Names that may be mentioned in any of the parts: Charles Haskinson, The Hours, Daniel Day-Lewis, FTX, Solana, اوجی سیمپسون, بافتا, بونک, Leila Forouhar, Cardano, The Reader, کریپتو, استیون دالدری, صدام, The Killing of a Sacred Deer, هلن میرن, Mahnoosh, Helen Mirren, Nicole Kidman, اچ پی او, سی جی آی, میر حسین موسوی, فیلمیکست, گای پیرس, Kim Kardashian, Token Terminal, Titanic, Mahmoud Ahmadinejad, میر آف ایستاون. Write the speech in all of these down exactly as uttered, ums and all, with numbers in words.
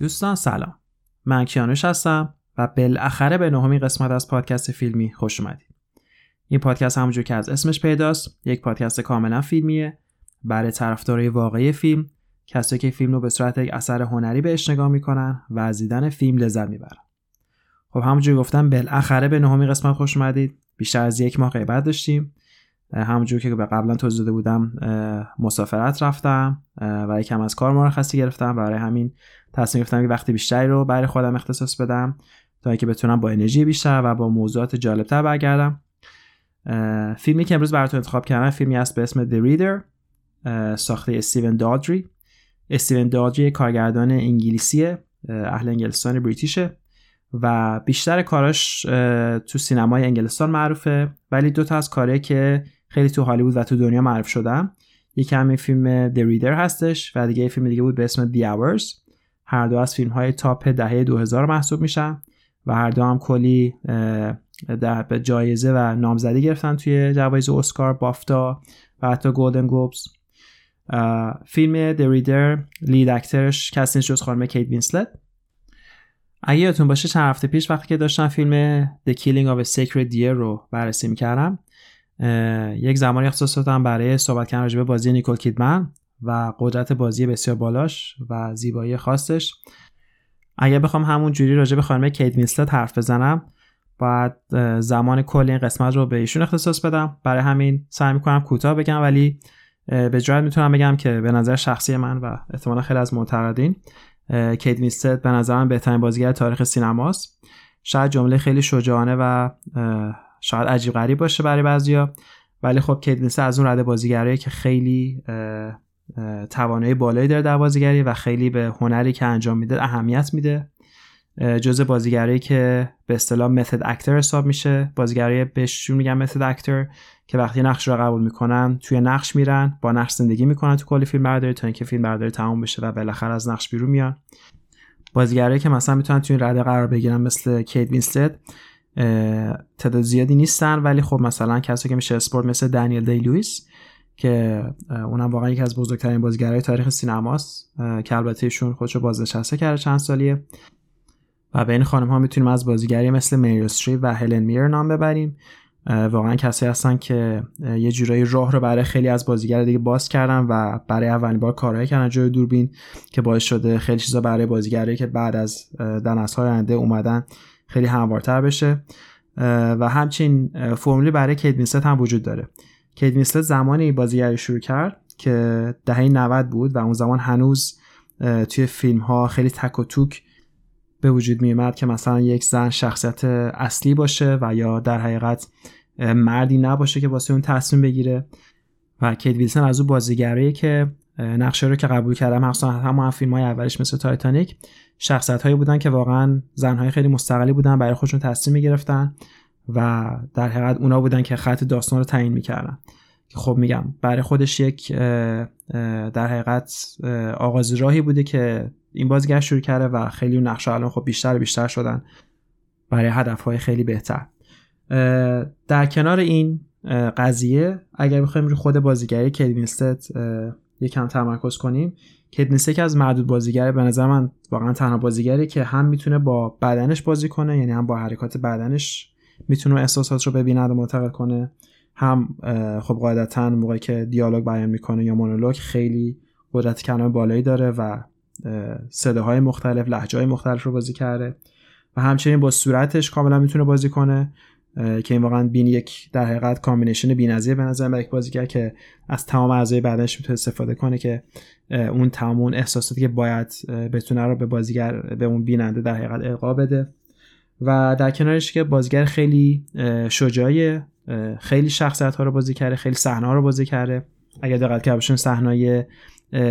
دوستان سلام، من کیانوش هستم و بالاخره به نهمین قسمت از پادکست فیلمی خوش اومدید. این پادکست همونجور که از اسمش پیداست یک پادکست کاملا فیلمیه برای طرفدارای واقعی فیلم، کسایی که فیلم رو به صورت یک اثر هنری بهش نگاه میکنن و از دیدن فیلم لذت میبرن. خب همونجور گفتم بالاخره به نهمین قسمت خوش اومدید. بیشتر از یک ماه غیبت داشتیم. همونجور که قبلا توضیح داده بودم مسافرت رفتم و یکم از کار مرخصی گرفتم، برای همین تصمیم گرفتم که وقتی بیشتری رو برای خودم اختصاص بدم تا اینکه بتونم با انرژی بیشتر و با موضوعات جالبتر برگردم. فیلمی که امروز براتون انتخاب کردم فیلمی است به اسم The Reader ساخته استیون دالدری. استیون دالدری کارگردان انگلیسیه، اهل انگلستان بریتیشه و بیشتر کاراش تو سینمای انگلستان معروفه، ولی دو تا از کارهایی که خیلی تو هالیوود و تو دنیا معروف شدن، یکی همین فیلم The Reader هستش و دیگه فیلم دیگه بود به اسم The Hours. هر دو از فیلم‌های تاپ دهه دو هزار محسوب میشن و هر دو هم کلی به جایزه و نامزدی گرفتن توی جوایز اسکار، بافتا و حتی گلدن گلوبز. فیلم The Reader لید اکترش کسی نیست جز خانم کیت وینسلت. اگه یادتون باشه چند هفته پیش وقتی که داشتم فیلم The Killing of a Sacred Deer رو بررسی می‌کردم، یک زمانی اختصاص دادم برای صحبت کردن راجع به بازی نیکول کیدمن و قدرت بازی بسیار بالاش و زیبایی خاصش. اگه بخوام همون جوری راجع به خانم کیت وینسلت حرف بزنم، باید زمان کل این قسمت رو به ایشون اختصاص بدم. برای همین سعی می‌کنم کوتاه بگم، ولی به جرات میتونم بگم که به نظر شخصی من و احتمالاً خیلی از منتقدین، کیت وینسلت به نظرم بهترین بازیگر تاریخ سینماست. شاید جمله خیلی شجاعانه و شاید عجیب غریب باشه برای بعضیا، ولی خب کیت وینسلت از اون رده بازیگرایی که خیلی توانایی بالایی داره در بازیگری و خیلی به هنری که انجام میده اهمیت میده. جزء بازیگرایی که به اصطلاح متد اکتر حساب میشه، بازیگرایی بهشون میگن متد اکتر که وقتی نقش رو قبول میکنن توی نقش میرن، با نقش زندگی میکنن تو کل فیلم برداری تا اینکه فیلم برداری تمام بشه و بالاخره از نقش بیرون میان. بازیگرایی که مثلا میتونن توی این رده قرار بگیرن مثل کیت وینسلت تعداد زیادی نیستن، ولی خب مثلا کسی که میشه اسپورت مثل دنیل دی لوئیس که اونم واقعا یکی از بزرگترین بازیگرای تاریخ سینماست که البته ایشون خودشو بازنشسته کرده چند سالیه. و بین خانم‌ها میتونیم از بازیگری مثل مریل استریپ و هلن میرن نام ببریم. واقعا کسایی هستن که یه جورایی راه رو برای خیلی از بازیگرای دیگه باز کردن و برای اولین بار کارهایی کردن جلوی دوربین که باعث شده خیلی چیزا برای بازیگرایی که بعد از در نسل‌های آینده اومدن خیلی هموارتر بشه. و همچین فرمولی برای کیت وینسلت هم وجود داره. کیت وینسلت زمانی بازیگری شروع کرد که دهه نود بود و اون زمان هنوز توی فیلم‌ها خیلی تک و توک به وجود می اومد که مثلا یک زن شخصیت اصلی باشه و یا در حقیقت مردی نباشه که واسه اون تصمیم بگیره. و کیت وینسلت از اون بازیگرایی که نقشه رو که قبول کردم مثلا همون فیلم‌های اولش مثل تایتانیک شخصیت‌هایی بودن که واقعا زن‌های خیلی مستقلی بودن، برای خودشون تصمیم می‌گرفتن و در حقیقت اونا بودن که خط داستان رو تعیین می‌کردن. که خب میگم برای خودش یک در حقیقت آغاز راهی بوده که این بازیگر شروع کرده و خیلی اون نقش‌ها الان خب بیشتر بیشتر شدن برای هدف‌های خیلی بهتر. در کنار این قضیه اگر بخوایم روی خود بازیگری کیت وینسلت یکم تمرکز کنیم، کیت وینسلت از معدود بازیگره به نظر من واقعا تنها بازیگری که هم میتونه با بدنش بازی کنه، یعنی هم با حرکات بدنش میتونه احساسات رو ببیند و منتقل کنه، هم خب قاعدتاً موقعی که دیالوگ بیان میکنه یا مونولوگ خیلی قدرت کلام بالایی داره و صداهای مختلف، لهجه‌های مختلف رو بازی کرده و همچنین با صورتش کاملا میتونه بازی کنه که این واقعا بین یک در حقیقت کامبینیشن بی‌نظیر به نظر میاد یک بازیگر که از تمام اعضای بدنش میتونه استفاده کنه که اون تمام اون احساساتی که باید بتونه رو به بازیگر به اون بیننده در حقیقت القا بده. و در کنارش که بازیگر خیلی شجاعه، خیلی شخصیت‌ها رو بازی کرده، خیلی صحنه‌ها رو بازی کرده. اگر دقت کرده باشین صحنه‌های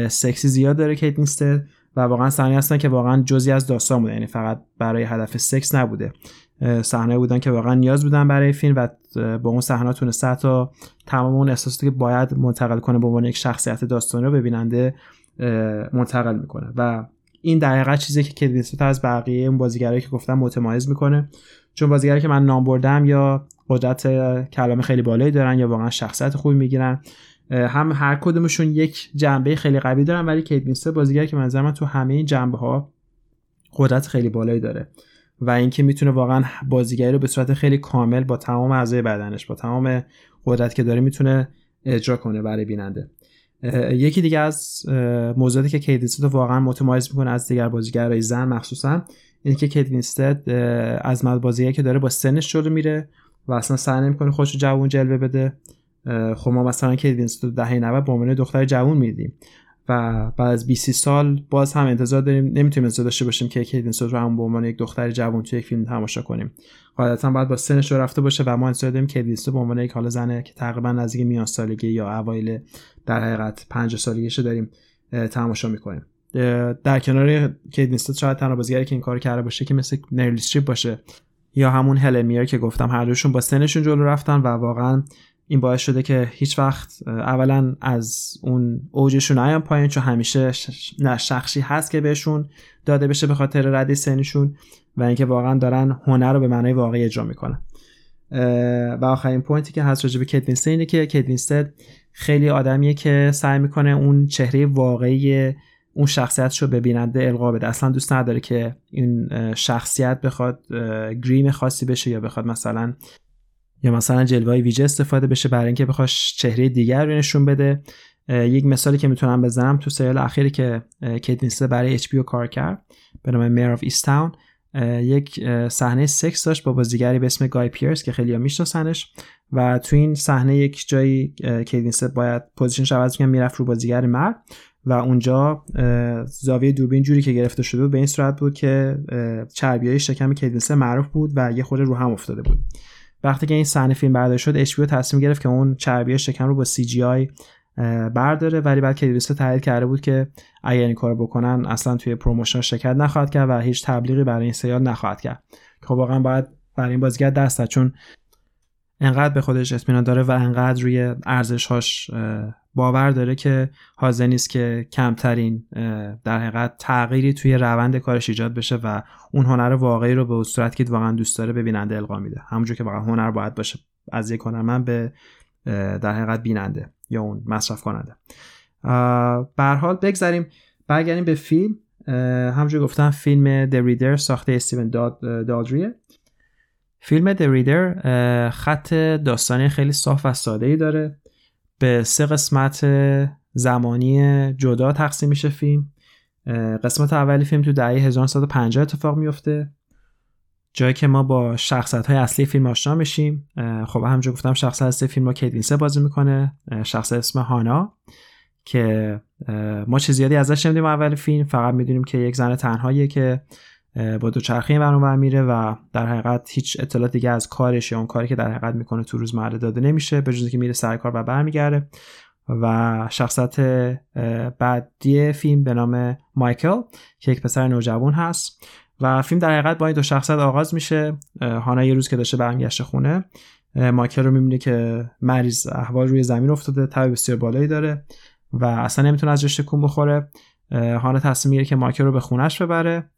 سکسی زیاد داره کیت وینسلت و واقعا صحنه‌ای هستن که واقعا جزئی از داستان بوده، یعنی فقط برای هدف سکس نبوده، صحنه‌ای بودن که واقعا نیاز بودن برای فیلم و با اون صحنه‌ها تونسته تا تمام اون احساساتی که باید منتقل کنه به عنوان یک شخصیت داستانی رو به بیننده منتقل میکنه. و این در حقیقت چیزی که کیت وینسلت از بقیه اون بازیگرایی که گفتم متمایز میکنه، چون بازیگری که من نام بردم یا قدرت کلام خیلی بالایی دارن یا واقعا شخصیت خوبی میگیرن، هم هر کدومشون یک جنبه خیلی قوی دارن، ولی کیت وینسلت بازیگری که منظر من تو همه این جنبه‌ها قدرت خیلی بالایی داره و اینکه میتونه واقعا بازیگری رو به صورت خیلی کامل با تمام اعضای بدنش با تمام قدرت که داره میتونه اجرا کنه برای بیننده. یکی دیگه از موضوعاتی که کیت وینسلت واقعا متمایز میکنه از دیگر بازیگرای زن مخصوصا اینه که کیت وینسلت از مد بازیگری که داره با سنش جلو میره و اصلا سعی نمیکنه خودش رو جوان جلوه بده. خب ما مثلا کیت وینسلت دهه نود با عنوان دختر جوان میدیم و بعد از بیست سال باز هم انتظار داریم، نمیتونیم انتظار داشته باشیم که کیت وینسلت رو هم به عنوان یک دختر جوان توی یک فیلم تماشا کنیم. غالبا باید با سنش رفته باشه و ما انتظار داریم کیت وینسلت به عنوان یک حالا زنه که تقریبا نزدیک میان سالگی یا اوایل در حقیقت پنج سالگیش داریم تماشا میکنیم. در کنار کیت وینسلت شاید تنها بازیگری که این کارو کرده باشه که مثل مریل استریپ باشه یا همون هلن میر که گفتم، هر دوشون با سنشون جلو رفتن و واقعا این باعث شده که هیچ وقت اولا از اون اوجشون نیان پایین، چون همیشه شخصی هست که بهشون داده بشه به خاطر رده سنشون و اینکه واقعا دارن هنر رو به معنای واقعی اجرا میکنن. و آخرین پوینتی که هست راجع به کیت وینسلت اینه که کیت وینسلت خیلی آدمیه که سعی میکنه اون چهره واقعی اون شخصیتشو به بیننده القا بده، اصلا دوست نداره که این شخصیت بخواد گریم خاصی بشه یا بخواد مثلا یا مثلا جلوه‌های ویژه استفاده بشه برای اینکه بخواد چهره دیگر رو نشون بده. یک مثالی که میتونم بزنم تو سریال اخیری که کیت وینسلت برای اچ پی او کار کرد به نام میر آف ایستاون، یک صحنه سکس داشت با بازیگری به اسم گای پیرس که خیلی‌ها میشناسنش و تو این صحنه یک جایی کیت وینسلت باید پوزیشنش عوض کنه، میرفت رو بازیگر مرد و اونجا زاویه دوربین جوری که گرفته شده بود به این صورت بود که چربیای شکم کیت وینسلت معروف بود و یه خورده رو هم افتاده بود. وقتی که این صحنه فیلم برداشت شد اچ پی او تصمیم گرفت که اون چربیای شکم رو با سی جی آی برداره، ولی بعد کیت وینسلت تایید کرده بود که اگر این کارو بکنن اصلا توی پروموشن شرکت نخواهد کرد و هیچ تبلیغی برای این سریال نخواهد کرد. خب واقعا باید برای این بازیگر دست داد چون انقدر به خودش اطمینان داره و انقدر روی ارزش‌هاش باور داره که حاضر نیست که کمترین در حقیقت تغییری توی روند کارش ایجاد بشه و اون هنر واقعی رو به صورت که واقعا دوست داره به بیننده القا میده، همونجور که واقعا هنر باید باشه از یک هنرمند به در حقیقت بیننده یا اون مصرف کننده. به هر حال بگذریم برگردیم به فیلم. همونجور گفتم فیلم The Reader ساخته استیون دالدریه. فیلم The Reader خط داستانی خیلی صاف و ساده‌ای داره، به سه قسمت زمانی جدا تقسیم میشه فیلم. قسمت اولی فیلم تو دهه هزار و نهصد و پنجاه اتفاق میفته، جایی که ما با شخصیت‌های اصلی فیلم آشنا میشیم. خب همونجوری گفتم شخصیت اصلی فیلم رو کیت وینسلت بازی میکنه، شخصیت اسم هانا که ما چیز زیادی ازش نمیدونیم اول فیلم، فقط میدونیم که یک زن تنهاییه که با دوچرخه این ورانور میره و در حقیقت هیچ اطلاعاتی دیگه از کارش یا اون کاری که در حقیقت میکنه تو روزمره داده نمیشه به جز اینکه میره سر کار و برمیگرده. و شخصیت بعدی فیلم به نام مایکل که یک پسر نوجوان هست و فیلم در حقیقت با این دو شخصیت آغاز میشه. هانا یه روز که داشته برمیگشته خونه مایکل رو میبینه که مریض احوال روی زمین افتاده، تب بسیار بالایی داره و اصلا نمیتونه از جاش تکون بخوره. هانا تصمیم میگیره که مایکل رو به خونه‌اش ببره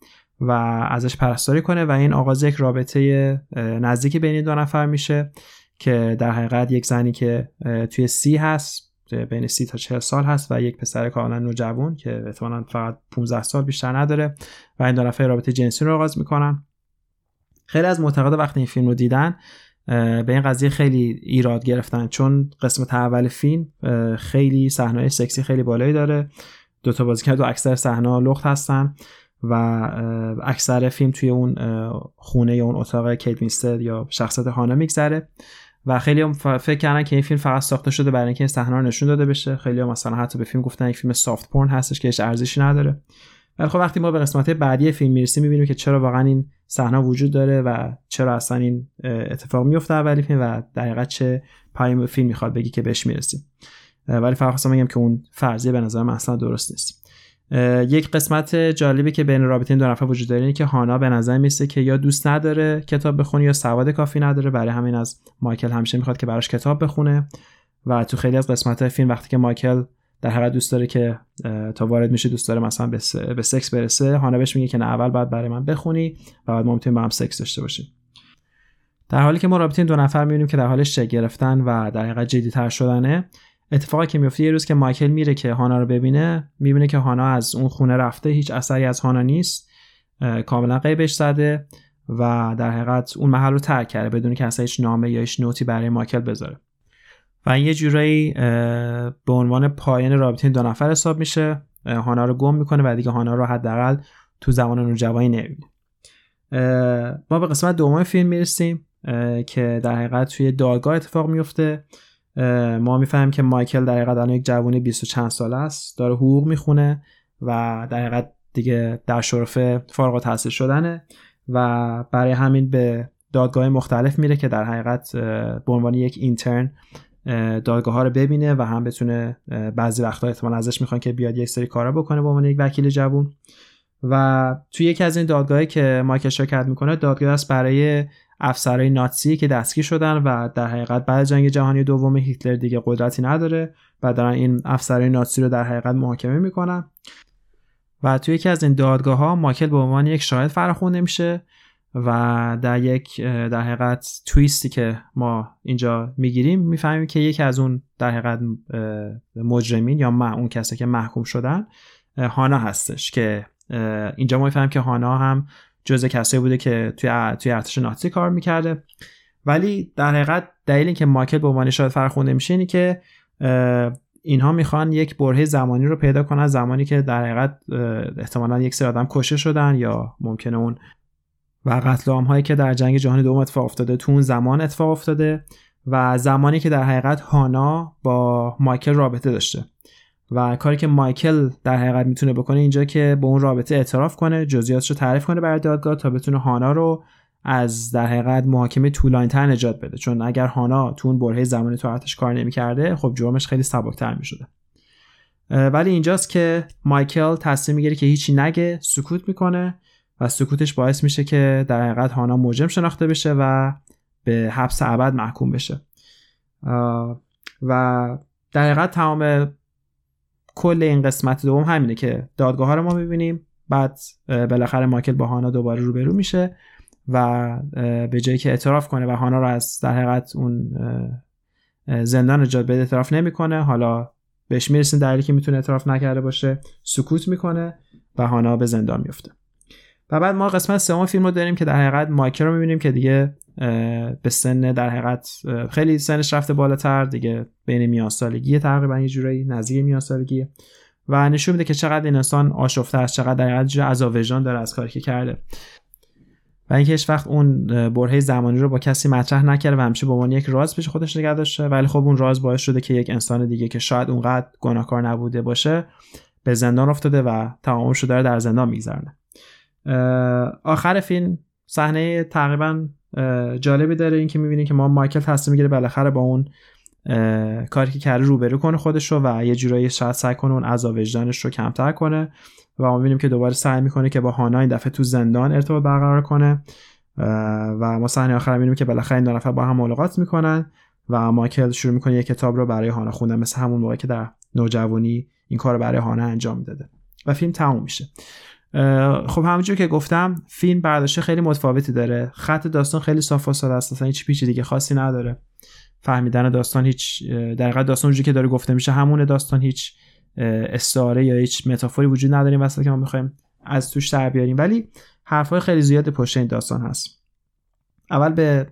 و ازش پرستاری کنه و این آغاز یک رابطه نزدیکی بین دو نفر میشه که در حقیقت یک زنی که توی سی هست، بین سی تا چهل سال هست، و یک پسر کاملا نوجوان که احتمالاً فقط پانزده سال بیشتر نداره و این دو نفر رابطه جنسی رو آغاز میکنن. خیلی از منتقدا وقتی این فیلم رو دیدن به این قضیه خیلی ایراد گرفتن چون قسمت اول فیلم خیلی صحنه‌های سکسی خیلی بالایی داره، دو تا بازیگر تو اکثر صحنه‌ها لخت هستن و اکثر فیلم توی اون خونه یا اون اتاق کیت وینسلت یا شخصیت هانا میگذره و خیلی هم فکر کردن که این فیلم فقط ساخته شده برای اینکه این صحنه رو نشون داده بشه. خیلی هم مثلا حتی به فیلم گفتن یک فیلم سافت پورن هستش که هیچ ارزشی نداره. ولی خب وقتی ما به قسمت بعدی فیلم میرسیم میبینیم که چرا واقعا این صحنه وجود داره و چرا اصلا این اتفاق میفته اولی فیلم و در حقیقت چه پیام فیلم میخواد بگی که بهش میرسیم. ولی فقط خواستم بگم که اون فرضیه به نظر من اصلا درست نیست. یک قسمت جالبی که بین رابطه این دو نفر وجود داره اینه که هانا به نظر میسته که یا دوست نداره کتاب بخونه یا سواد کافی نداره، برای همین از مایکل همیشه میخواد که براش کتاب بخونه و تو خیلی از قسمت‌های فیلم وقتی که مایکل در حقیقت دوست داره که تا وارد میشه دوست داره مثلا به سکس برسه، هانا بهش میگه که نه اول باید برای من بخونی و بعد ما میتونیم با هم سکس داشته باشیم. در حالی که ما رابطه این دو نفر میبینیم که در حال شک گرفتن و در حقیقت جدی‌تر شدنه. اتفاقی که میفته یه روز که مایکل میره که هانا رو ببینه، میبینه که هانا از اون خونه رفته، هیچ اثری از هانا نیست کاملا غیبش زده و در حقیقت اون محل رو ترک کرده بدون که اصلا هیچ نامه یا هیچ نوتی برای مایکل بذاره و یه جورایی به عنوان پایان رابطه دو نفر حساب میشه. هانا رو گم میکنه و دیگه هانا رو حداقل تو زمان نوجوانی نمیبینه. ما به قسمت دوم فیلم میرسیم که در حقیقت توی دادگاه اتفاق میفته. ما میفهمیم که مایکل در حقیقت الان یک جوان بیست و چند ساله است، داره حقوق میخونه و در حقیقت دیگه در شرف فارغ التحصیل شدنه و برای همین به دادگاه مختلف میره که در حقیقت به عنوان یک اینترن دادگاه ها رو ببینه و هم بتونه بعضی وقت‌ها احتمال ازش میخوان که بیاد یک سری کارا بکنه به عنوان یک وکیل جوان. و توی یکی از این دادگاهایی که مایکل شرکت میکنه، دادگاه است برای افسرهای ناتسی که دستگیر شدن و در حقیقت بعد از جنگ جهانی دوم هیتلر دیگه قدرتی نداره و دارن این افسرهای ناتسی رو در حقیقت محاکمه میکنن. و توی یکی از این دادگاه ها مایکل به عنوان یک شاهد فراخونده میشه و در یک در حقیقت تویستی که ما اینجا میگیریم میفهمیم که یکی از اون در حقیقت مجرمین یا اون کسی که محکوم شدن هانا هستش که اینجا ما میفهمیم که هانا هم جزء کسایی بوده که توی توی ارتش ناتسی کار میکرده. ولی در حقیقت دلیل اینکه مایکل به عنوان شاهد فراخونده میشه اینه که اینها میخوان یک برهه زمانی رو پیدا کنن، زمانی که در حقیقت احتمالاً یک سری آدم کشته شدن یا ممکنه اون و قتل عام هایی که در جنگ جهانی دوم اتفاق افتاده تو اون زمان اتفاق افتاده و زمانی که در حقیقت هانا با مایکل رابطه داشته. و کاری که مایکل در حقیقت میتونه بکنه اینجا که به اون رابطه اعتراف کنه، جزئیاتشو تعریف کنه برای دادگاه تا بتونه هانا رو از در حقیقت محاکمه طولانی‌تر نجات بده، چون اگر هانا تو اون برهه زمانی تو ارتش کار نمی‌کرده خب جرمش خیلی سبک‌تر می‌شده. ولی اینجاست که مایکل تصمیم می‌گیره که هیچی نگه، سکوت می‌کنه و سکوتش باعث میشه که در حقیقت هانا مجرم شناخته بشه و به حبس ابد محکوم بشه. و در حقیقت تمام کل این قسمت دوم همینه که دادگاه‌ها رو ما می‌بینیم، بعد بالاخره مایکل با هانا دوباره روبرو میشه و به جایی که اعتراف کنه و هانا رو از در حقیقت اون زندان نجات بده اعتراف نمیکنه. حالا بهش میرسیم دلیلی که میتونه اعتراف نکرده باشه، سکوت میکنه و هانا به زندان میفته. و بعد ما قسمت سوم فیلم رو داریم که در حقیقت مایکل رو میبینیم که دیگه به سن در حقیقت خیلی سنش رفته بالاتر، دیگه بین میان سالگی تقریبا یه جورایی نزدیک میان سالگی و نشون میده که چقدر این انسان آشفته است، چقدر در حقیقت عذاب وجدان داره از کاری که کرده و اینکه هیچ وقت اون برهه زمانی رو با کسی مطرح نکرده و همیشه به عنوان یک راز پیش خودش نگه داشته. ولی خب اون راز باعث شده که یک انسان دیگه که شاید اونقدر گناهکار نبوده باشه به زندان افتاده و تمامش رو داره در زندان میگذرونه. آخر فیلم صحنه تقریبا جالبی داره، اینکه می‌بینیم که ما مایکل تصمیم می‌گیره بالاخره با اون کاری که کرده روبرو کنه خودش رو و یه جورایی شاید سعی کنه اون عذاب وجدانش رو کمتر کنه و ما می‌بینیم که دوباره سعی می‌کنه که با هانا این دفعه تو زندان ارتباط برقرار کنه و ما صحنه آخر می‌بینیم که بالاخره این دو نفر با هم ملاقات می‌کنن و مایکل شروع می‌کنه یه کتاب رو برای هانا خوندن، مثل همون موقعی که در نوجوانی این کارو برای هانا انجام می‌داده و فیلم تموم میشه. خب همونجور که گفتم فیلم برداشته خیلی متفاوتی داره، خط داستان خیلی صاف و ساده است، اصلا هیچ پیچ دیگه خاصی نداره، فهمیدن داستان هیچ در حقیقت داستان اونجوری که داره گفته میشه همون داستان، هیچ استعاره یا هیچ متافوری وجود نداره واسه که ما میخوایم از توش در بیاریم. ولی حرفای خیلی زیاد پشت این داستان هست. اول به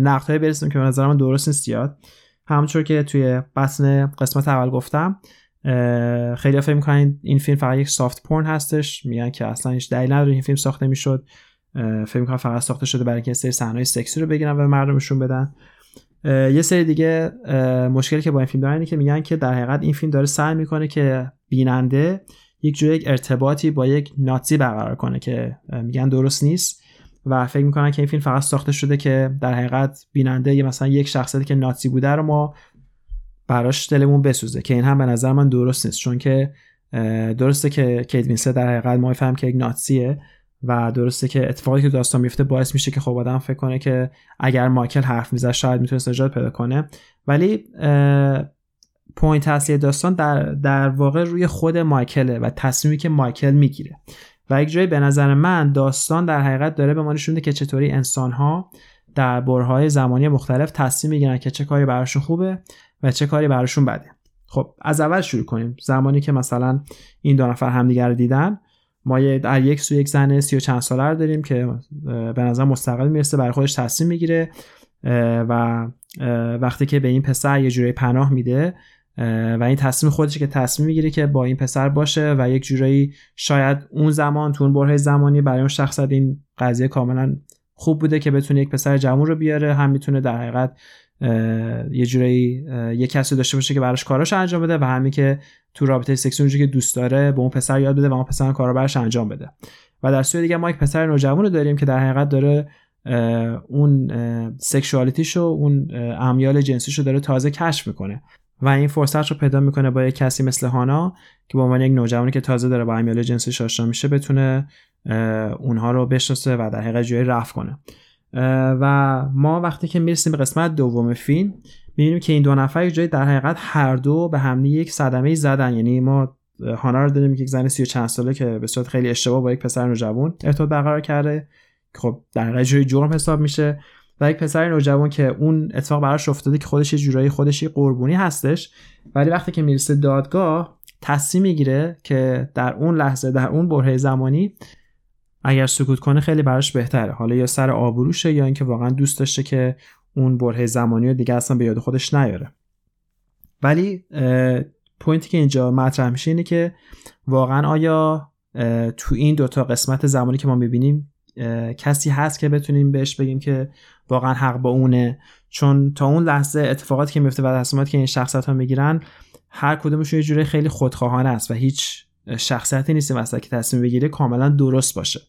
نقدهای برسیم که به نظر من درست نیست زیاد. همونطور که توی بحث قسمت اول گفتم خیلی فکر می‌کنن این فیلم فقط یک سافت پورن هستش، میگن که اصلا هیچ دلیل نداره این فیلم ساخته میشد، فکر می‌کنن فقط ساخته شده برای اینکه سری صحنه‌های سکسی رو بگیرن و مردمشون بدن. یه سری دیگه مشکلی که با این فیلم دارن اینه که میگن که در حقیقت این فیلم داره سعی میکنه که بیننده یک جور یک ارتباطی با یک ناتسی برقرار کنه که میگن درست نیست و فکر می‌کنن که این فیلم فقط ساخته شده که در حقیقت بیننده مثلا یک شخصیتی که ناتسی بوده رو ما براش دلمون بسوزه، که این هم به نظر من درست نیست، چون که درسته که کیت وینسلت در حقیقت ما میفهمیم که یک ناتسیه و درسته که اتفاقی که داستان میفته باعث میشه که خب آدم فکر کنه که اگر مایکل حرف میزد شاید میتونست نجات پیدا کنه. ولی پوینت اصلی داستان در در واقع روی خود مایکله و تصمیمی که مایکل میگیره و یک جایی به نظر من داستان در حقیقت داره به ما نشون میده که چطوری انسان‌ها در برهه‌های زمانی مختلف تصمیم میگیرن که چه کاری براشون خوبه و چه کاری براشون بده. خب از اول شروع کنیم، زمانی که مثلا این دو نفر همدیگه رو دیدن ما در یک سو یک زن سی و چند ساله رو داریم که به نظر مستقل میرسه، برای خودش تصمیم میگیره و وقتی که به این پسر یه جورایی پناه میده و این تصمیم خودشه که تصمیم میگیره که با این پسر باشه و یک جورایی شاید اون زمان تو اون برهه زمانی برای اون شخص این قضیه کاملا خوب بوده که بتونه یک پسر جوون رو بیاره، هم میتونه در حقیقت یه جورایی یه کسی داشته باشه که براش کاراشو انجام بده و همین که تو رابطه سکسی اونجوری که دوست داره به اون پسر یاد بده و اون پسر کارا براش انجام بده. و در سوی دیگه ما یک پسر نوجوان رو داریم که در حقیقت داره اون سکشوالیتیشو، اون امیال جنسیشو داره تازه کشف میکنه و این فرصت رو پیدا میکنه با یک کسی مثل هانا که به عنوان یک نوجوانی که تازه داره با امیال جنسیش آشنا میشه بتونه اونها رو بشناسه و در حقیقت جوری رفع کنه. و ما وقتی که میرسیم به قسمت دوم فیلم میبینیم که این دو نفر یک جایی در حقیقت هر دو به هم یک صدمه زدن. یعنی ما هانا رو داریم که یک زن سی و چند ساله که به صورت خیلی اشتباه با یک پسر نوجوان ارتباط برقرار کرده که خب در حقیقت جوری جرم حساب میشه، و یک پسر نوجوان که اون اتفاق براش افتاده که خودش یه جورایی خودش یه قربونی هستش، ولی وقتی که میرسه دادگاه تصمیم میگیره که در اون لحظه در اون برهه زمانی اگر سکوت کنه خیلی براش بهتره. حالا یا سر آبروشه یا اینکه واقعا دوست داشته که اون برهه زمانی رو دیگه اصلا به یاد خودش نیاره. ولی پوینتی که اینجا مطرح میشه اینه که واقعا آیا تو این دوتا قسمت زمانی که ما میبینیم کسی هست که بتونیم بهش بگیم که واقعا حق با اونه؟ چون تا اون لحظه اتفاقاتی که میفته و تصمیماتی که این شخصیت ها میگیرن هر کدومشون یه جوری خیلی خودخواهانه است و هیچ شخصیتی نیست مثلا که تصمیم بگیره کاملا درست باشه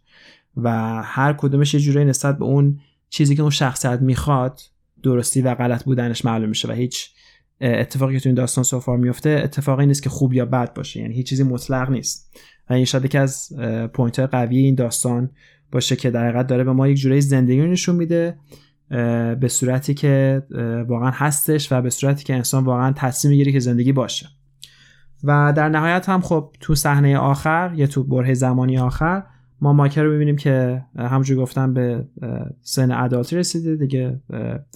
و هر کدومش یه جوری نسبت به اون چیزی که اون شخصیت میخواد درستی و غلط بودنش معلوم میشه و هیچ اتفاقی که تو این داستان سوفار میفته اتفاقی نیست که خوب یا بد باشه، یعنی هیچ چیزی مطلق نیست. و این شاید یکی از پوینت‌های قوی این داستان باشه که در حقیقت داره به ما یک جوری زندگی نشون میده به صورتی که واقعا هستش و به صورتی که انسان واقعا تصمیم میگیره که زندگی باشه. و در نهایت هم خب تو صحنه آخر یا تو برهه زمانی آخر ما ماکر رو میبینیم که همونجوری گفتم به سن ادالتی رسیده دیگه،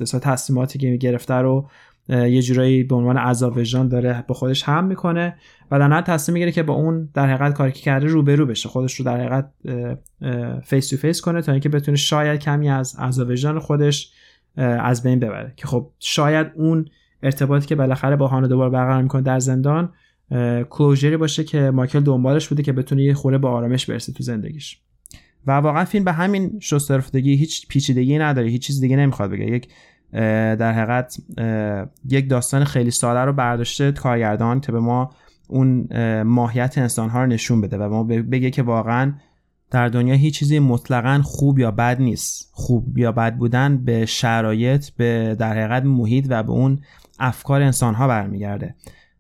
دستا تصمیماتی که گرفته رو یه جورایی به عنوان عذاب وجدان داره با خودش هم میکنه و در نهایت تصمیم میگیره که با اون در حقیقت کاری که کرده رو به رو بشه، خودش رو در حقیقت فیس تو فیس کنه تا اینکه بتونه شاید کمی از عذاب وجدان خودش از بین ببره که خب شاید اون ارتباطی که بالاخره با هانا دوباره برقرار میکنه در زندان کلوژری باشه که مایکل دنبالش بوده که بتونه یه خوره به آرامش برسه تو زندگیش. و واقعا فیلم به همین شست رفتگی، هیچ پیچیدگی نداره، هیچ چیز دیگه نمیخواد بگه. یک در حقیقت یک داستان خیلی ساده رو برداشته کارگردان که به ما اون ماهیت انسان‌ها رو نشون بده و ما بگه که واقعا در دنیا هیچ چیزی مطلقاً خوب یا بد نیست. خوب یا بد بودن به شرایط، به در حقیقت محیط و به اون افکار انسان‌ها برمیگرده.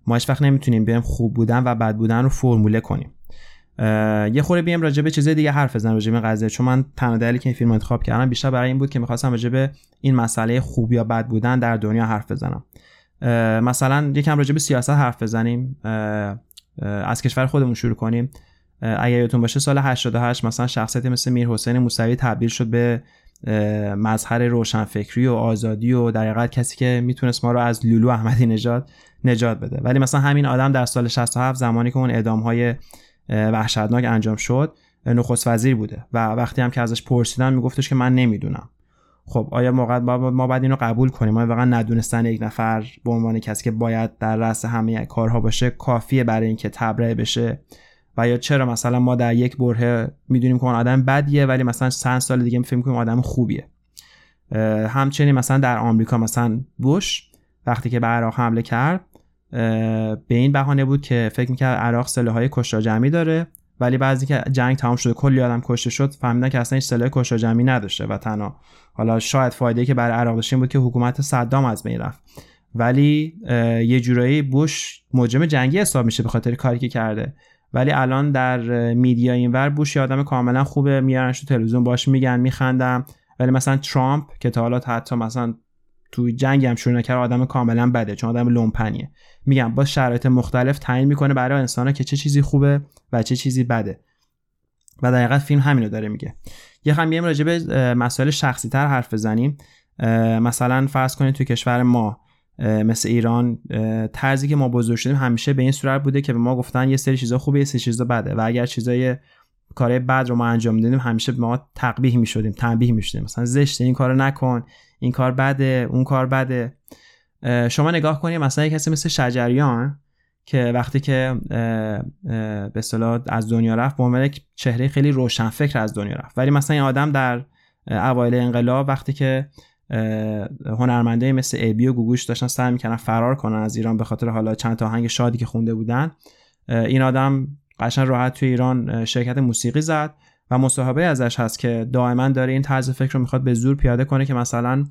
ما هیچ وقت نمیتونیم بیایم خوب بودن و بد بودن رو فرموله کنیم. یه خوره بیایم راجع به چیزای دیگه حرف بزنیم راجع به قضیه، چون من تنها دلیلی که این فیلم انتخاب کردم بیشتر برای این بود که می‌خواستم راجع به این مسئله خوب یا بد بودن در دنیا حرف بزنم. مثلا یکم راجع به سیاست حرف بزنیم، از کشور خودمون شروع کنیم. اگر یادتون باشه سال هشتاد و هشت مثلا شخصیتی مثل میر حسین موسوی تبدیل شد به مظهر روشنفکری و آزادی و در حقیقت کسی که میتونست ما رو از لولو احمدی نژاد نجات بده. ولی مثلا همین آدم در سال شصت و هفت زمانی که اون اعدام‌های وحشتناک انجام شد نخست وزیر بوده و وقتی هم که ازش پرسیدن میگفتش که من نمیدونم. خب آیا ما باید اینو قبول کنیم؟ ما واقعا ندونستن یک نفر به عنوان کسی که باید در رأس همه کارها باشه کافیه برای اینکه تبرئه بشه؟ و یا چرا مثلا ما در یک برهه میدونیم که اون آدم بدیه ولی مثلا چند سال دیگه میفهمیم که اون آدم خوبیه؟ همچنین مثلا در آمریکا مثلا بوش وقتی که به عراق حمله کرد به این بهانه بود که فکر میکرد عراق سلاح‌های کشتار جمعی داره، ولی بعضی که جنگ تمام شده کلی آدم کشته شد فهمیدن که اصلا هیچ سلاح کشتار جمعی نداشته و تنها حالا شاید فایده‌ای که برای عراق داشت این بود که حکومت صدام از بین رفت، ولی یه جورایی بوش مجرم جنگی حساب میشه به خاطر کاری که کرده. ولی الان در میدیا اینور بوش یه آدم کاملا خوبه، میارنش تو تلویزیون باش میگن میخندم، ولی مثلا ترامپ که تا حالا حتی مثلا تو جنگ هم شروع نکرد آدم کاملا بده چون آدم لومپنیه. میگم با شرایط مختلف تعیین میکنه برای انسانا که چه چیزی خوبه و چه چیزی بده و در حقیقت فیلم همینو داره میگه. یه خم میایم راجع به مسائل شخصی تر حرف بزنیم. مثلا فرض کنید تو کشور ما مثل ایران طرزی که ما بزرگ شدیم همیشه به این صورت بوده که به ما گفتن یه سری چیزا خوبه یه سری چیزا بده و اگر چیزای کارهای بد رو ما انجام میدادیم همیشه ما تقبیح میشدیم، تنبیه میشدیم، مثلا زشته، این کارو نکن، این کار بده، اون کار بده. شما نگاه کنید مثلا کسی مثل شجریان که وقتی که به اصطلاح از دنیا رفت به عنوان یک چهره خیلی روشن فکر از دنیا رفت، ولی مثلا این آدم در اوایل انقلاب وقتی که هنرمندای مثل ابی و گوگوش داشتن سعی می‌کردن فرار کنن از ایران به خاطر حالا چند تا آهنگ شادی که خونده بودن، این آدم قشنگ راحت توی ایران شرکت موسیقی زد و مصاحبه ازش هست که دائما داره این طرز فکر رو می‌خواد به زور پیاده کنه که مثلا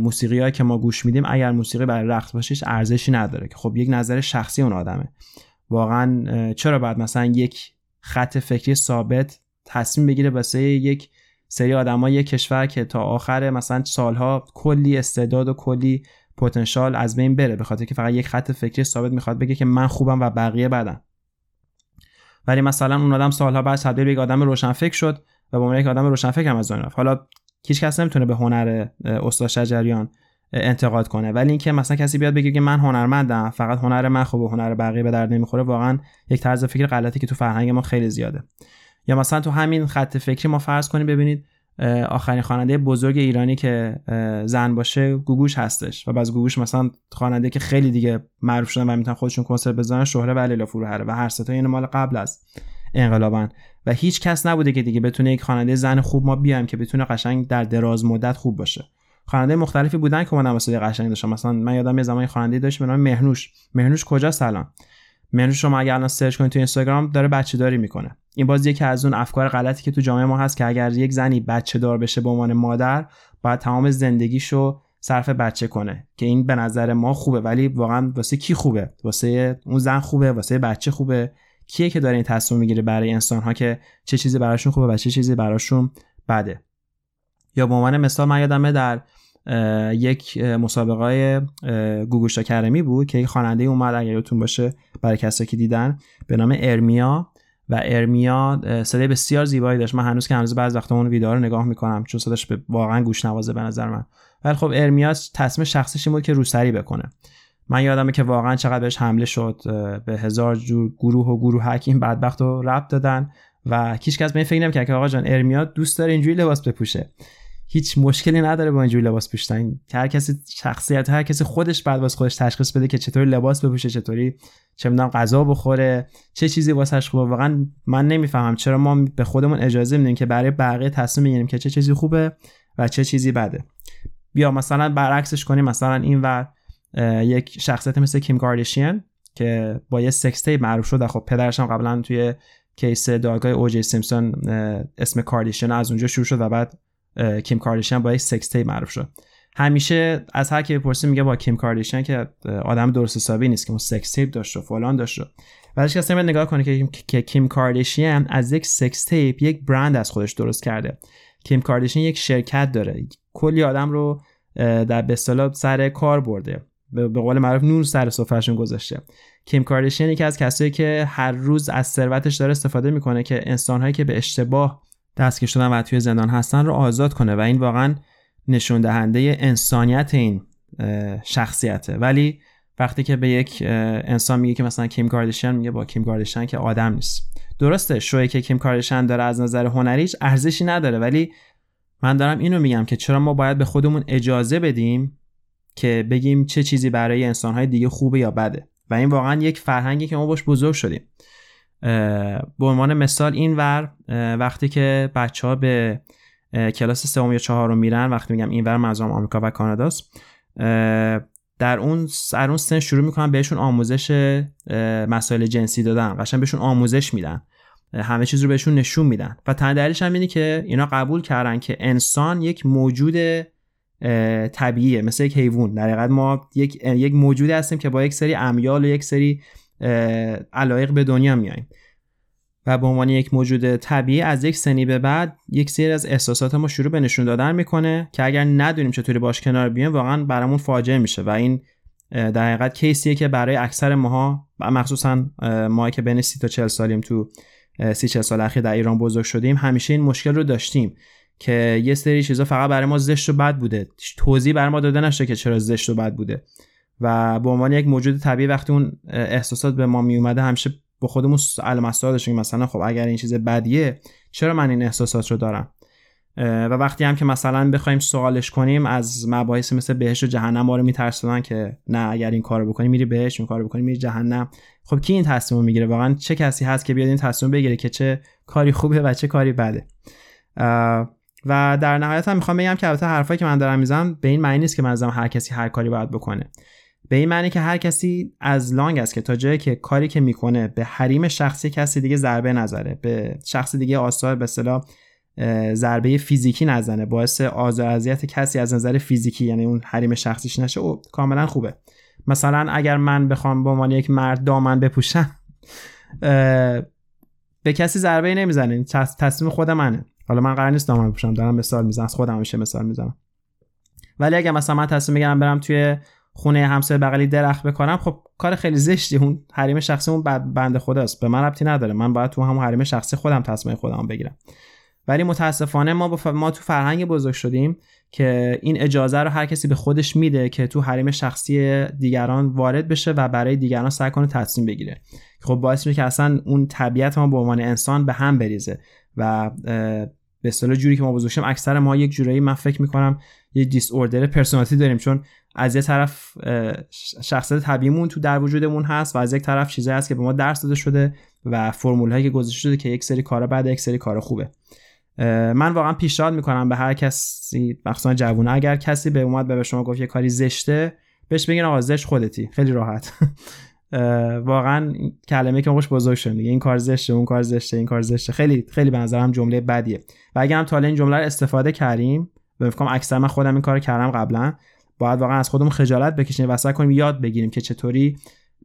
موسیقیایی که ما گوش میدیم اگر موسیقی برای رقص باشه هیچ ارزشی نداره، که خب یک نظر شخصی اون آدمه. واقعا چرا باید مثلا یک خط فکری ثابت تصمیم بگیره واسه یک سری آدمای یک کشور که تا آخر مثلا سالها کلی استعداد و کلی پتانسیل از بین بره به خاطر که فقط یک خط فکری ثابت میخواد بگه که من خوبم و بقیه بدن، ولی مثلا اون آدم سالها بعد تبدیل به یک آدم روشنفکر شد و به عنوان یک آدم روشنفکر هم از دنیا رفت. حالا هیچ کس نمیتونه به هنر استاد شجریان انتقاد کنه، ولی اینکه مثلا کسی بیاد بگه که من هنرمندم فقط هنر من خوبه هنر بقیه به درد نمیخوره، واقعا یک طرز فکر غلطی که تو فرهنگ ما خیلی زیاده. یا مثلا تو همین خط فکری ما فرض کنیم ببینید آخرین خواننده بزرگ ایرانی که زن باشه گوگوش هستش و باز گوگوش مثلا خواننده که خیلی دیگه معروف شدن و میتونن خودشون کنسرت بزنن، شهره و لیلا فروهر و هر سه تا این مال قبل از انقلابن و هیچ کس نبوده که دیگه بتونه یک خواننده زن خوب ما بیام که بتونه قشنگ در دراز مدت خوب باشه. خواننده مختلفی بودن که ما نماسه قشنگ داشتن، مثلا من یادم یه زمانی خواننده داشت به نام مهنوش. مهنوش کجاست الان؟ مهنوش شما اگه الان سرچ کنید تو اینستاگرام داره بچه‌داری میکنه. این باز یکی از اون افکار غلطی که تو جامعه ما هست که اگر یک زنی بچه‌دار بشه به عنوان مادر باید تمام زندگیشو صرف بچه کنه، که این به نظر ما خوبه ولی واقعا واسه کی خوبه؟ واسه اون زن خوبه؟ واسه بچه خوبه؟ کیه که داره این تصمیم میگیره برای انسان‌ها که چه چیزی براشون خوبه و چه چیزی براشون بده؟ یا به عنوان مثال من یادمه در یک مسابقه گوگوش کرمی بود که یک خواننده اومد، اگر یادتون باشه برای کسایی که دیدن، به نام ارمیا، و ارمیا صدای بسیار زیبایی داشت. من هنوز که هنوز بعضی وقتا اون ویدیو رو نگاه میکنم چون صداش واقعا گوشنوازه به نظر من. ولی خب ارمیا تصمیم شخصیش این بود که روسری بکنه. من یادمه که واقعا چقدر بهش حمله شد، به هزار جور گروه و گروه حکیم بدبخت رو ربط دادن و هیچ کس به این فکر نمی‌کرد که آقا جان ارمیا دوست داره اینجوری لباس بپوشه، هیچ مشکلی نداره با اینجوری لباس پوشیدن، که هر کسی شخصیت، هر کسی خودش بعد واسه خودش تشخیص بده که چطوری لباس بپوشه، چطوری چه می‌دونم غذا بخوره، چه چیزی واسش خوبه. واقعا من نمیفهمم چرا ما به خودمون اجازه میدیم که برای بقیه تصمیم بگیریم که چه چیزی خوبه و چه چیزی بده. بیا مثلا برعکسش کنیم، مثلا اینور یک شخصیت مثل کیم کارداشیان که با یه سکس تیپ معروف شد، خب پدرش هم قبلا توی کیس دادگاه اوجی سیمپسون اسم کارداشیان از اونجا شروع شد و بعد کیم کارداشیان با یک سکس تیپ معروف شد. همیشه از هر کی بپرسی میگه با کیم کارداشیان که آدم درست حسابی نیست که اون سکس تیپ داشت و فلان داشت و بعدش کسی میاد نگاه کنه که, که کیم کارداشیان از یک سکس تیپ یک برند از خودش درست کرده. کیم کارداشیان یک شرکت داره، کلی آدم رو در به اصطلاح سر کار برده، به قول معروف نون سر سفرهشون گذاشته. کیم کارداشیان یکی از کسایی که هر روز از ثروتش داره استفاده میکنه که انسان‌هایی که به اشتباه دستگیر شدن و توی زندان هستن رو آزاد کنه و این واقعا نشون دهنده انسانیت این شخصیته. ولی وقتی که به یک انسان میگه که مثلا کیم کارداشیان، میگه با کیم کارداشیان که آدم نیست. درسته شویی که کیم کارداشیان داره از نظر هنریش ارزشی نداره، ولی من دارم اینو میگم که چرا ما باید به خودمون اجازه بدیم که بگیم چه چیزی برای انسان‌های دیگه خوبه یا بده. و این واقعا یک فرهنگی که ما باش بزرگ شدیم. به عنوان مثال اینور وقتی که بچه‌ها به کلاس سوم یا چهارم میرن، وقتی میگم اینور منظورم آمریکا و کاناداست، در اون سر اون سن شروع میکنن بهشون آموزش مسائل جنسی دادن، قشنگ بهشون آموزش میدن، همه چیز رو بهشون نشون میدن و تن دلیلش هم اینه که اینا قبول کردن که انسان یک موجود طبیعیه، مثل یک حیوان. در حقیقت ما یک یک موجودی هستیم که با یک سری امیال و یک سری علایق به دنیا میایم و به عنوان یک موجود طبیعی از یک سنی به بعد یک سری از احساسات ما شروع به نشون دادن میکنه که اگر ندونیم چطوری باش کنار بیایم واقعا برامون فاجعه میشه. و این در حقیقت کیسیه که برای اکثر ماها، مخصوصا ما که بین سی تا چهل سالیم، تو سی چهل سال اخیر در ایران بزرگ شدیم، همیشه این مشکل رو داشتیم که یه سری چیزا فقط برای ما زشت و بد بوده، توضیح برای ما داده نشده که چرا زشت و بد بوده. و به عنوان یک موجود طبیعی وقتی اون احساسات به ما می اومده، همیشه با خودمون علم مسائل داشتیم، مثلا خب اگر این چیز بدیه چرا من این احساسات رو دارم؟ و وقتی هم که مثلا بخوایم سوالش کنیم از مباحث مثل بهشت و جهنم، ما رو میترسونن که نه اگر این کارو بکنی میری بهشت، این کارو بکنی میری جهنم. خب کی این تصمیمو میگیره؟ واقعا چه کسی هست که بیاد این تصمیم بگیره که چه کاری خوبه و چه کاری بده؟ و در نهایت هم میخوام بگم که البته حرفایی که من دارم میزنم به این معنی نیست که من دارم هر کسی هر کاری باید بکنه، به این معنی که هر کسی از لانگ است که تا جایی که کاری که میکنه به حریم شخصی کسی دیگه ضربه نزنه، به شخص دیگه آثار به اصطلاح ضربه فیزیکی نزنه، باعث آزار اذیت کسی از نظر فیزیکی یعنی اون حریم شخصیش نشه، او کاملا خوبه. مثلا اگر من بخوام به عنوان یک مرد دامن بپوشم به کسی ضربه نمیزنه، تصمیم خود منه. حالا من قرار نیست دامن بپوشم، دارم مثال میزنم، خودم میشه مثال میزنم. ولی اگه مثلا من تصمیم میگیرم برم توی خونه همسایه بغلی درخت بکنم، خب کار خیلی زشتی، اون حریم شخصی اون بنده خداست، به من ربطی نداره، من باید تو همون حریم شخصی خودم تصمیم خودم بگیرم. ولی متاسفانه ما بف... ما تو فرهنگ بزرگ شدیم که این اجازه رو هر کسی به خودش میده که تو حریم شخصی دیگران وارد بشه و برای دیگران سعی کنه تصمیم بگیره. خب باعث میشه که اصلا اون طبیعت ما به عنوان انسان به هم بریزه و به اصطلاح جوری که ما بزرگ شدیم اکثر ما یک جورایی من فکر میکنم یه دیس اوردر پرسونالیتی داریم، چون از یه طرف شخصیت طبیعیمون تو در وجودمون هست و از یک طرف چیزایی هست که به ما درس داده شده و فرمول‌هایی که گذاشته شده که یک سری کارا بعد یک سری کارا خوبه. من واقعا پیشنهاد میکنم به هر کسی، مخصوصا جوونه، اگر کسی به اومد به شما گفت یه کاری زشته، بهش بگین آقا زشت خودتی، خیلی راحت. واقعا کلمه که موقعش بزرگ شد دیگه، این کار زشته، اون کار زشته، این کار زشته، خیلی خیلی به نظرم جمله بدیه. و اگه هم تا الان این جمله رو استفاده کردیم، به فکرم اکثر من خودم این کارو کردم قبلا، باید واقعا از خودمون خجالت بکشیم و سعی کنیم یاد بگیریم که چطوری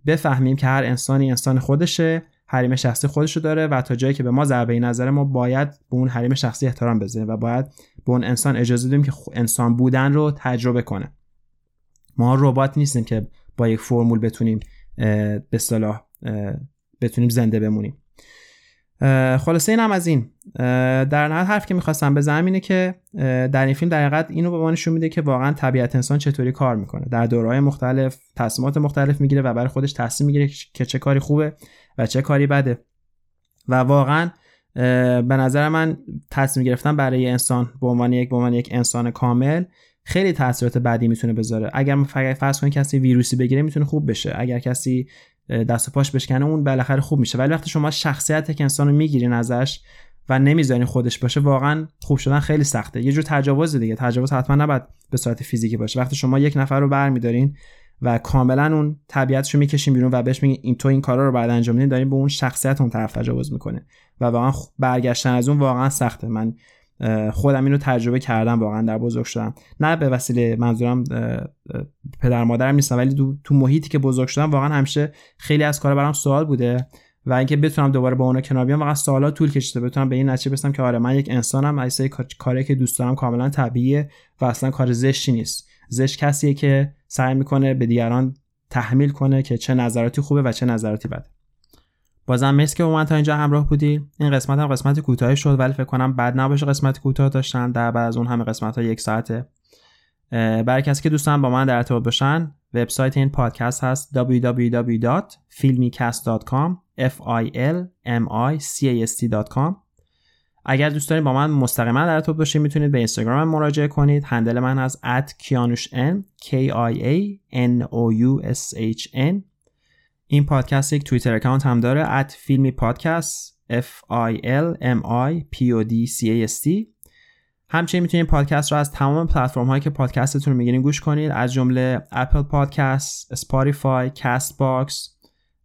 بفهمیم که هر انسانی انسان خودشه، حریم شخصی خودشو داره و تا جایی که به ما ضربه نظر ما باید به اون حریم شخصی احترام بذاریم و باید به اون انسان اجازه بدیم که انسان بودن رو تجربه کنه. ما ربات نیستیم که با یک فرمول بتونیم به اصطلاح بتونیم زنده بمونیم. خلاصه اینم از این. در نهایت حرف که می‌خواستم بزنم اینه که در این فیلم در حقیقت اینو به ما نشون میده که واقعا طبیعت انسان چطوری کار میکنه، در دوره‌های مختلف تصمیمات مختلف میگیره و برای خودش تصمیم میگیره که چه کاری خوبه و چه کاری بده. و واقعا به نظر من تصمیم گرفتن برای انسان به عنوان یک به عنوان یک انسان کامل خیلی تاثیرات بعدی میتونه بذاره. اگر فرض کنیم کسی ویروسی بگیره میتونه خوب بشه، اگر کسی دست و پاش بشکنه اون بالاخره خوب میشه. ولی وقتی شما شخصیت یک انسان رو میگیرین ازش و نمیذارین خودش باشه، واقعا خوب شدن خیلی سخته. یه جور تجاوز دیگه، تجاوز حتما نباید به صورت فیزیکی باشه. وقتی شما یک نفر رو برمی‌دارین و کاملا اون طبیعتشو میکشین بیرون و بهش میگین این تو این کارا رو بعد انجام میدین، دارین به اون شخصیت اون طرف تجاوز میکنه و واقعا برگشتن از اون واقعا سخته. من خودم اینو تجربه کردم واقعا در بزرگ شدم، نه به وسیله منظورم پدر مادرم نیستم، ولی تو محیطی که بزرگ شدم واقعا همیشه خیلی از کارا برام سوال بوده و اینکه بتونم دوباره با اونا کنار بیام واقعا سوالات طول کشیده، بتونم به این نتیجه برسم که آره من یک انسانم، عیسی کاری که دوست دارم کاملا طبیعیه و اصلا کار زشتی نیست. زشت کسیه که سعی میکنه به دیگران تحمیل کنه که چه نظراتی خوبه و چه نظراتی بده. بازم مرسی که با من تا اینجا همراه بودی. این قسمت هم قسمت کوتاهی شد ولی فکر کنم بد نباشه قسمت کوتاه داشتن، در بعد از اون همه قسمت‌ها یک ساعته. برای کسی که دوستان با من در ارتباط باشن، وبسایت این پادکست هست دابلیو دابلیو دابلیو دات فیلمیکست دات کام f i l m i c a s t.com. اگر دوست دارین با من مستقیما در ارتباط باشین میتونید به اینستاگرام مراجعه کنید. هندل من از ات کیانوش ان k i a n o u s h n. این پادکست یک توییتر اکانت هم داره ات فیلمی پادکست اف آی ال ام آی پی او دی سی ای اس تی. همچنین میتونید پادکست رو از تمام پلتفرم هایی که پادکستتون رو میگیرین گوش کنید، از جمله اپل پادکست، اسپاتیفای، کاست باکس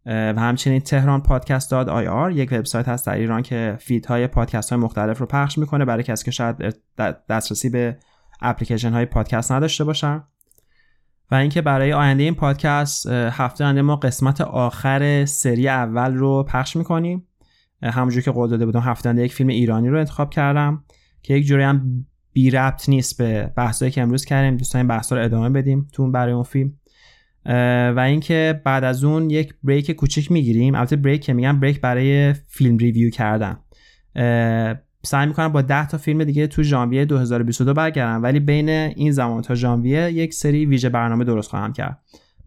و همچنین تهران پادکست داد آی آر. یک وبسایت هست در ایران که فیدهای پادکست های مختلف رو پخش میکنه برای کسی که شاید دسترسی به اپلیکیشن های پادکست نداشته باشن. و اینکه برای آینده این پادکست هفته آینده ما قسمت آخر سری اول رو پخش میکنیم. همونجور که قول داده بودم هفته آینده یک فیلم ایرانی رو انتخاب کردم که یک جوری هم بی ربط نیست به بحثایی که امروز کردیم، دوستان این بحثا رو ادامه بدیم تو برای اون فیلم. و اینکه بعد از اون یک بریک کوچیک میگیریم، البته بریک که میگم بریک برای فیلم ریویو کردن. سعی میکنم با ده تا فیلم دیگه تو ژانویه دو هزار و بیست و دو برگردم، ولی بین این زمان تا ژانویه یک سری ویژه برنامه درست خواهم کرد.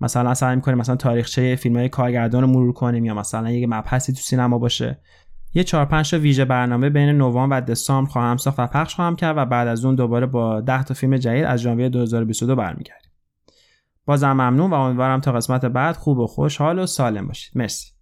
مثلا سعی می‌کنه مثلا تاریخچه فیلم‌های کارگردان رو مرور کنیم، یا مثلا یه مبحثی تو سینما باشه. یه چهار پنج تا ویژه برنامه بین نوامبر و دسامبر خواهم ساخت و پخش خواهم کرد و بعد از اون دوباره با ده تا فیلم جدید از ژانویه دو هزار و بیست و دو برمیگردیم. بازم ممنون و امیدوارم تا قسمت بعد خوب و خوشحال و سالم باشید. مرسی.